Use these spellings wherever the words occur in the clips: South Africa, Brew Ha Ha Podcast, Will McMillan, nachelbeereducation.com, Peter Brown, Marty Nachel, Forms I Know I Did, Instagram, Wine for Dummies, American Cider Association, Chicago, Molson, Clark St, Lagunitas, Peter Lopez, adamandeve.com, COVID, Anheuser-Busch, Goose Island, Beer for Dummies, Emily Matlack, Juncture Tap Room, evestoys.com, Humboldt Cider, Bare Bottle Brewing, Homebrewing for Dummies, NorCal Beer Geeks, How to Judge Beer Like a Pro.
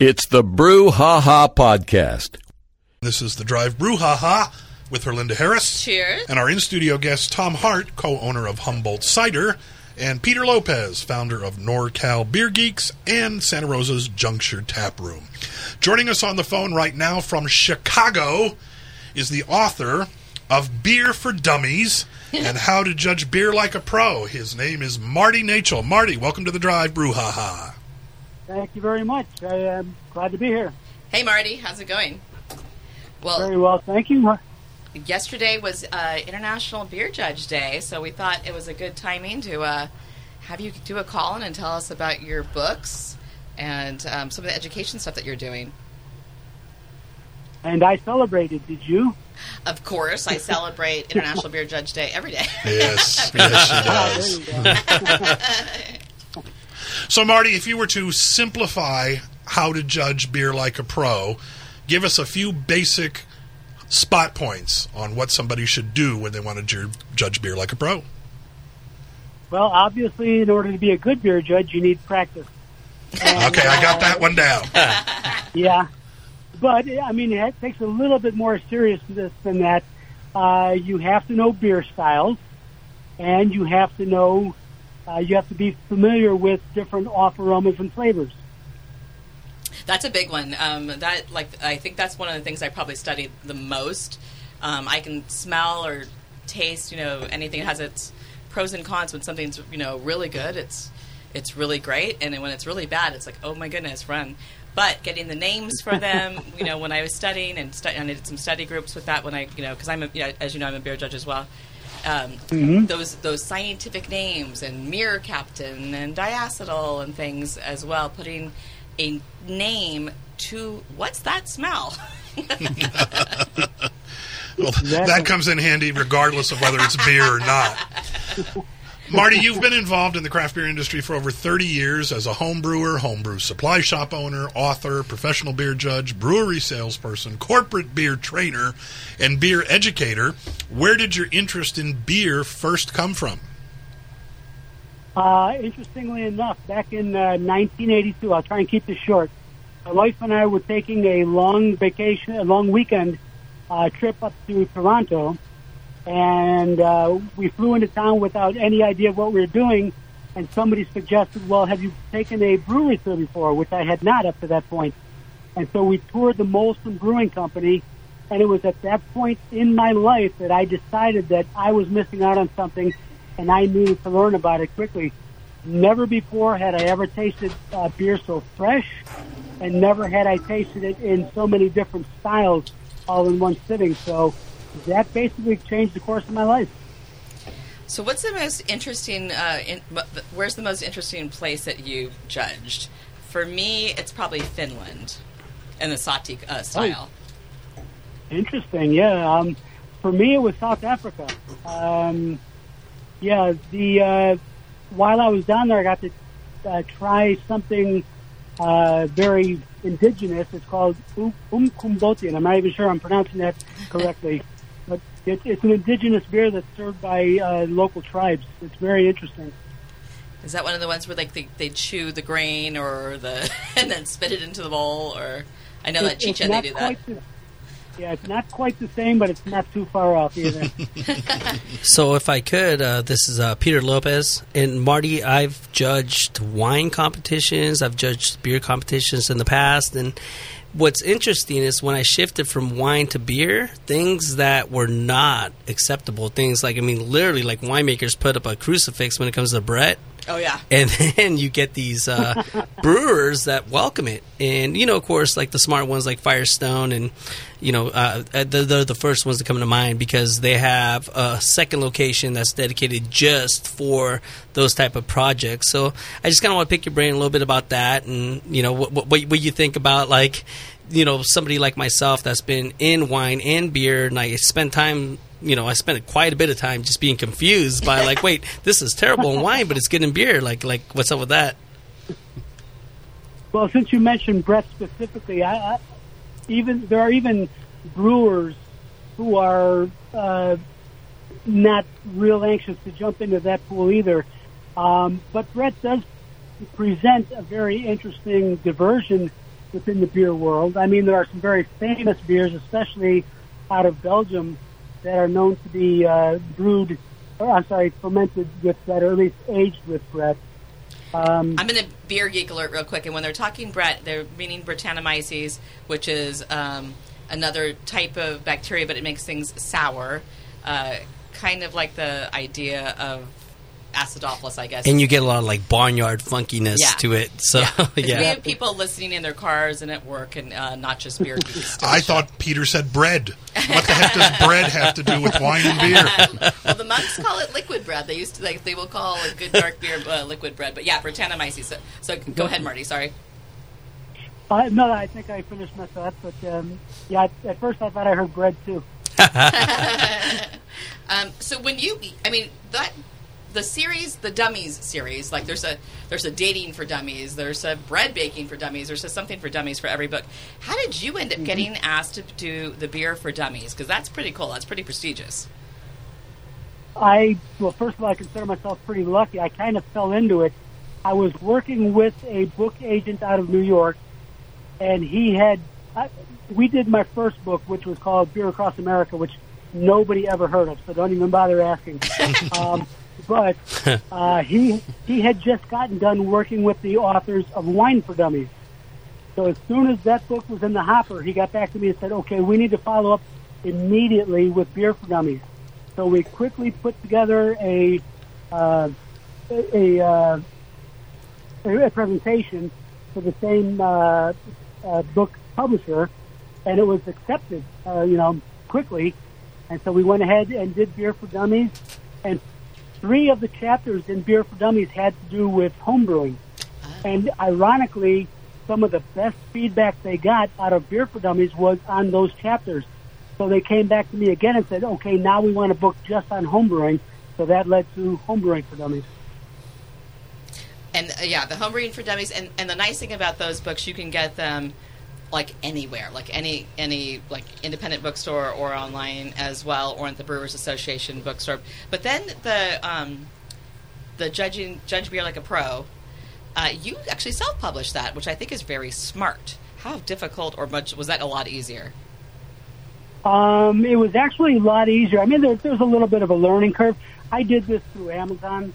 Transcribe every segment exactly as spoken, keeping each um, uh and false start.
It's the Brew Ha Ha Podcast. This is the Drive Brew Ha Ha with Herlinda Heras. Cheers. And our in-studio guest, Tom Hart, co-owner of Humboldt Cider, and Peter Lopez, founder of NorCal Beer Geeks and Santa Rosa's Juncture Tap Room. Joining us on the phone right now from Chicago is the author of Beer for Dummies and How to Judge Beer Like a Pro. His name is Marty Nachel. Marty, welcome to the Drive Brew Ha Ha. Thank you very much. I am glad to be here. Hey, Marty. How's it going? Well, very well, thank you. Yesterday was uh, International Beer Judge Day, so we thought it was a good timing to uh, have you do a call-in and tell us about your books and um, some of the education stuff that you're doing. And I celebrated. Did you? Of course. I celebrate International Beer Judge Day every day. Yes. Yes, she does. So, Marty, if you were to simplify how to judge beer like a pro, give us a few basic spot points on what somebody should do when they want to judge beer like a pro. Well, obviously, in order to be a good beer judge, you need practice. And, okay, I got that one down. Yeah. But, I mean, it takes a little bit more seriousness than that. Uh, you have to know beer styles, and you have to know... Uh, you have to be familiar with different off aromas and flavors. That's a big one. Um, that, like, I think that's one of the things I probably studied the most. Um, I can smell or taste, you know, anything that has its pros and cons. When something's, you know, really good, it's it's really great, and when it's really bad, it's like, oh my goodness, run. But getting the names for them, you know, when I was studying and, stu- and I did some study groups with that, when I, you know, because I'm, a, you know, as you know, I'm a beer judge as well. Um, mm-hmm. Those those scientific names and mirror captain and diacetyl and things as well, putting a name to what's that smell? Well, that comes in handy regardless of whether it's beer or not. Marty, you've been involved in the craft beer industry for over thirty years as a home brewer, homebrew supply shop owner, author, professional beer judge, brewery salesperson, corporate beer trainer, and beer educator. Where did your interest in beer first come from? Uh, interestingly enough, back in uh, nineteen eighty-two, I'll try and keep this short, my wife and I were taking a long vacation, a long weekend uh, trip up to Toronto. And uh, we flew into town without any idea of what we were doing, and somebody suggested, well, have you taken a brewery tour before, which I had not up to that point. And so we toured the Molson Brewing Company, and it was at that point in my life that I decided that I was missing out on something, and I needed to learn about it quickly. Never before had I ever tasted uh, beer so fresh, and never had I tasted it in so many different styles all in one sitting, so... that basically changed the course of my life. So what's the most interesting, uh, in, where's the most interesting place that you judged? For me, it's probably Finland and the Sati uh, style. Oh. Interesting, yeah. Um, for me, it was South Africa. Um, yeah, the uh, while I was down there, I got to uh, try something uh, very indigenous. It's called umkumboti, and I'm not even sure I'm pronouncing that correctly. But it, it's an indigenous beer that's served by uh, local tribes. It's very interesting. Is that one of the ones where like they, they chew the grain or the and then spit it into the bowl? Or I know it, that chicha they do that. The, yeah, it's not quite the same, but it's not too far off either. So if I could, uh, this is uh, Peter Lopez and Marty. I've judged wine competitions. I've judged beer competitions in the past, and. What's interesting is when I shifted from wine to beer, things that were not acceptable, things like, I mean, literally, like winemakers put up a crucifix when it comes to Brett. Oh, yeah. And then you get these uh, brewers that welcome it. And, you know, of course, like the smart ones like Firestone and, you know, uh, they're the first ones to come to mind because they have a second location that's dedicated just for those type of projects. So I just kind of want to pick your brain a little bit about that and, you know, what, what, what you think about, like, you know, somebody like myself that's been in wine and beer and I spent time, you know, I spent quite a bit of time just being confused by like, wait, this is terrible in wine, but it's good in beer. Like, like what's up with that? Well, since you mentioned Brett specifically, I, I even there are even brewers who are uh, not real anxious to jump into that pool either. Um, but Brett does present a very interesting diversion within the beer world. I mean, there are some very famous beers, especially out of Belgium, that are known to be uh, brewed, or I'm sorry, fermented with Brett, or at least aged with Brett. Um, I'm in a beer geek alert real quick, and when they're talking Brett, they're meaning Brettanomyces, which is um, another type of bacteria, but it makes things sour, uh, kind of like the idea of acidophilus, I guess. And you get a lot of like barnyard funkiness yeah. to it. So yeah. yeah. We have people listening in their cars and at work, and uh, not just beer geeks. I thought show. Peter said bread. What the heck does bread have to do with wine and beer? Well, the monks call it liquid bread. They used to like they will call a good dark beer uh, liquid bread. But yeah, Brettanomyces. So, so go ahead, Marty. Sorry. Uh, no, I think I finished my thought. But um, yeah, at first I thought I heard bread too. um, so when you, I mean that. The series, the Dummies series, like there's a there's a dating for dummies, there's a bread baking for dummies, there's a something for dummies for every book. How did you end up getting asked to do the Beer for Dummies? Because that's pretty cool. That's pretty prestigious. I well, first of all, I consider myself pretty lucky. I kind of fell into it. I was working with a book agent out of New York, and he had I, we did my first book, which was called Beer Across America, which nobody ever heard of, so don't even bother asking. Um, But uh, he he had just gotten done working with the authors of Wine for Dummies. So as soon as that book was in the hopper, he got back to me and said, okay, we need to follow up immediately with Beer for Dummies. So we quickly put together a uh, a, a, a presentation for the same uh, uh, book publisher, and it was accepted, uh, you know, quickly. And so we went ahead and did Beer for Dummies, and three of the chapters in Beer for Dummies had to do with homebrewing. And ironically, some of the best feedback they got out of Beer for Dummies was on those chapters. So they came back to me again and said, okay, now we want a book just on homebrewing. So that led to Homebrewing for Dummies. And, uh, yeah, the Homebrewing for Dummies. And, and the nice thing about those books, you can get them, like, anywhere. Like, any, any like, independent bookstore or online as well, or at the Brewers Association bookstore. But then the um, the judging Judge Beer Like a Pro, uh, you actually self-published that, which I think is very smart. How difficult or much was that a lot easier? Um, it was actually a lot easier. I mean, there, there was a little bit of a learning curve. I did this through Amazon,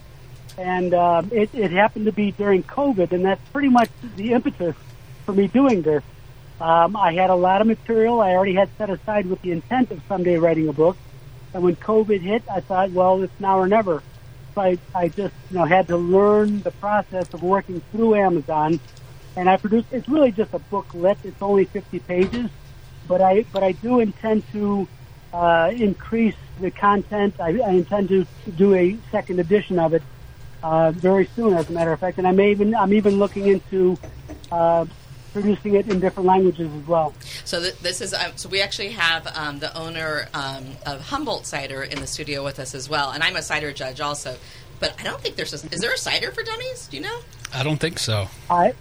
and uh, it, it happened to be during COVID, and that's pretty much the impetus for me doing this. Um, I had a lot of material I already had set aside with the intent of someday writing a book. And when COVID hit, I thought, well, it's now or never. So I, I just, you know, had to learn the process of working through Amazon. And I produced, it's really just a booklet. It's only fifty pages. But I but I do intend to uh, increase the content. I, I intend to do a second edition of it uh, very soon, as a matter of fact. And I may even, I'm even looking into... Uh, producing it in different languages as well. So th- this is uh, so we actually have um, the owner um, of Humboldt Cider in the studio with us as well, and I'm a cider judge also. But I don't think there's a, is there a cider for dummies? Do you know? I don't think so. I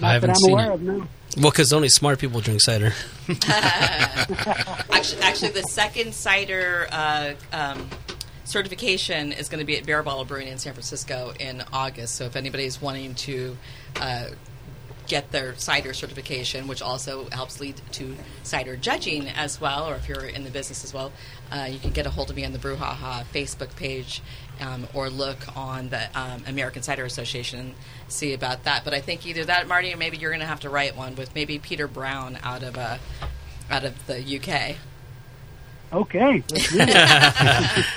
I haven't I'm seen aware it. Of, no. Well, because only smart people drink cider. actually, actually, the second cider uh, um, certification is going to be at Bare Bottle Brewing in San Francisco in August. So if anybody's wanting to uh, get their cider certification, which also helps lead to cider judging as well, or if you're in the business as well, uh, you can get a hold of me on the Brew Ha Ha Facebook page um, or look on the um, American Cider Association and see about that. But I think either that, Marty, or maybe you're going to have to write one with maybe Peter Brown out of uh, out of the U K. Okay.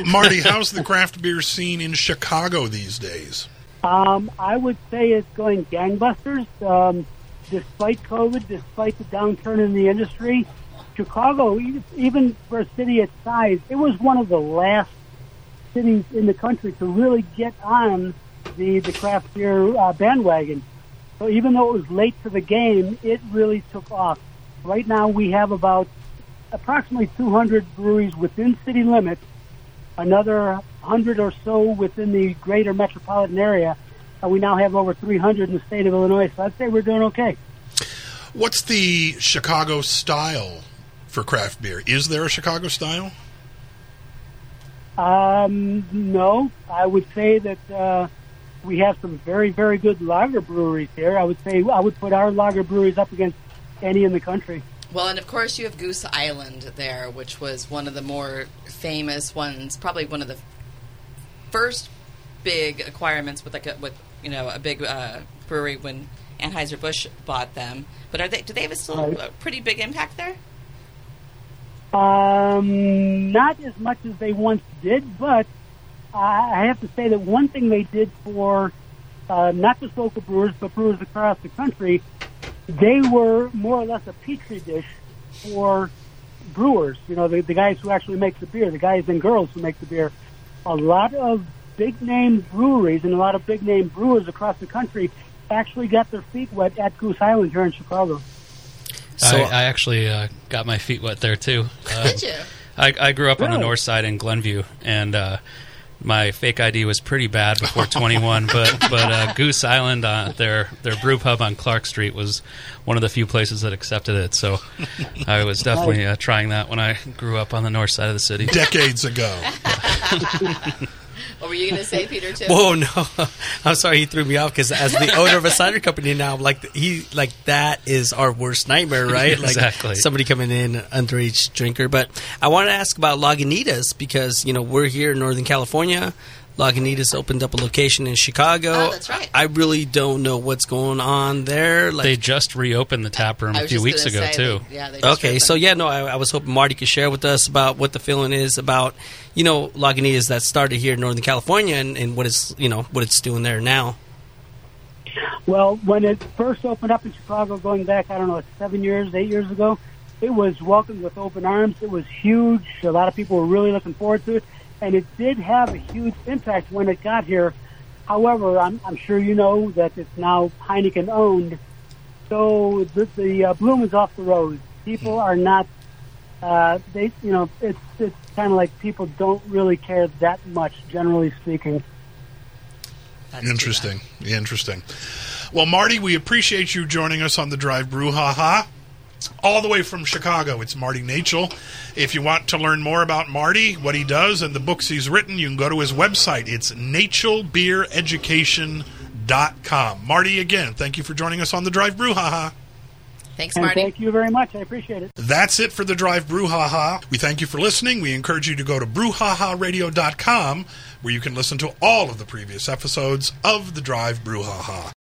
Marty, how's the craft beer scene in Chicago these days? Um, I would say it's going gangbusters. Um, despite COVID, despite the downturn in the industry, Chicago, even for a city its size, it was one of the last cities in the country to really get on the, the craft beer uh, bandwagon. So even though it was late to the game, it really took off. Right now we have about approximately two hundred breweries within city limits, another one hundred or so within the greater metropolitan area, and we now have over three hundred in the state of Illinois, so I'd say we're doing okay. What's the Chicago style for craft beer? Is there a Chicago style? Um, no. I would say that uh, We have some very, very good lager breweries here. I would say I would put our lager breweries up against any in the country. Well, and of course you have Goose Island there, which was one of the more famous ones, probably one of the first big acquirements with like a, with you know a big uh, brewery when Anheuser-Busch bought them. But are they? Do they have a still right. a pretty big impact there? Um, not as much as they once did, but I have to say that one thing they did for uh, not just local brewers, but brewers across the country, they were more or less a petri dish for brewers, you know, the, the guys who actually make the beer, the guys and girls who make the beer. A lot of big-name breweries and a lot of big-name brewers across the country actually got their feet wet at Goose Island here in Chicago. So I, I actually uh, got my feet wet there, too. Uh, did you? I, I grew up really? on the north side in Glenview, and uh, my fake I D was pretty bad before twenty-one, but but uh, Goose Island, uh, their their brew pub on Clark Street, was one of the few places that accepted it. So I was definitely uh, trying that when I grew up on the north side of the city. Decades ago. What were you going to say, Peter, too? Whoa, no. I'm sorry he threw me off because as the owner of a cider company now, like he, like that is our worst nightmare, right? Like exactly. Somebody coming in, an underage drinker. But I want to ask about Lagunitas because, you know, we're here in Northern California. Lagunitas opened up a location in Chicago. Oh, that's right. I really don't know what's going on there. Like, they just reopened the tap room a few weeks ago, say, too. They, yeah, they just okay, reopened. So yeah, no, I, I was hoping Marty could share with us about what the feeling is about, you know, Lagunitas that started here in Northern California and, and what it's, you know, what it's doing there now. Well, when it first opened up in Chicago, going back, I don't know, seven years, eight years ago, it was welcomed with open arms. It was huge. A lot of people were really looking forward to it. And it did have a huge impact when it got here. However, I'm, I'm sure you know that it's now Heineken-owned. So the, the uh, bloom is off the rose. People are not, uh, they, you know, it's it's kind of like people don't really care that much, generally speaking. That's Interesting. Interesting. Well, Marty, we appreciate you joining us on The Drive Brew Ha Ha. All the way from Chicago, it's Marty Nachel. If you want to learn more about Marty, what he does, and the books he's written, you can go to his website. It's nachel beer education dot com. Marty, again, thank you for joining us on The Drive Brew Ha Ha. Thanks, Marty. And thank you very much. I appreciate it. That's it for The Drive Brew Ha Ha. We thank you for listening. We encourage you to go to brew ha ha radio dot com, where you can listen to all of the previous episodes of The Drive Brew Ha Ha.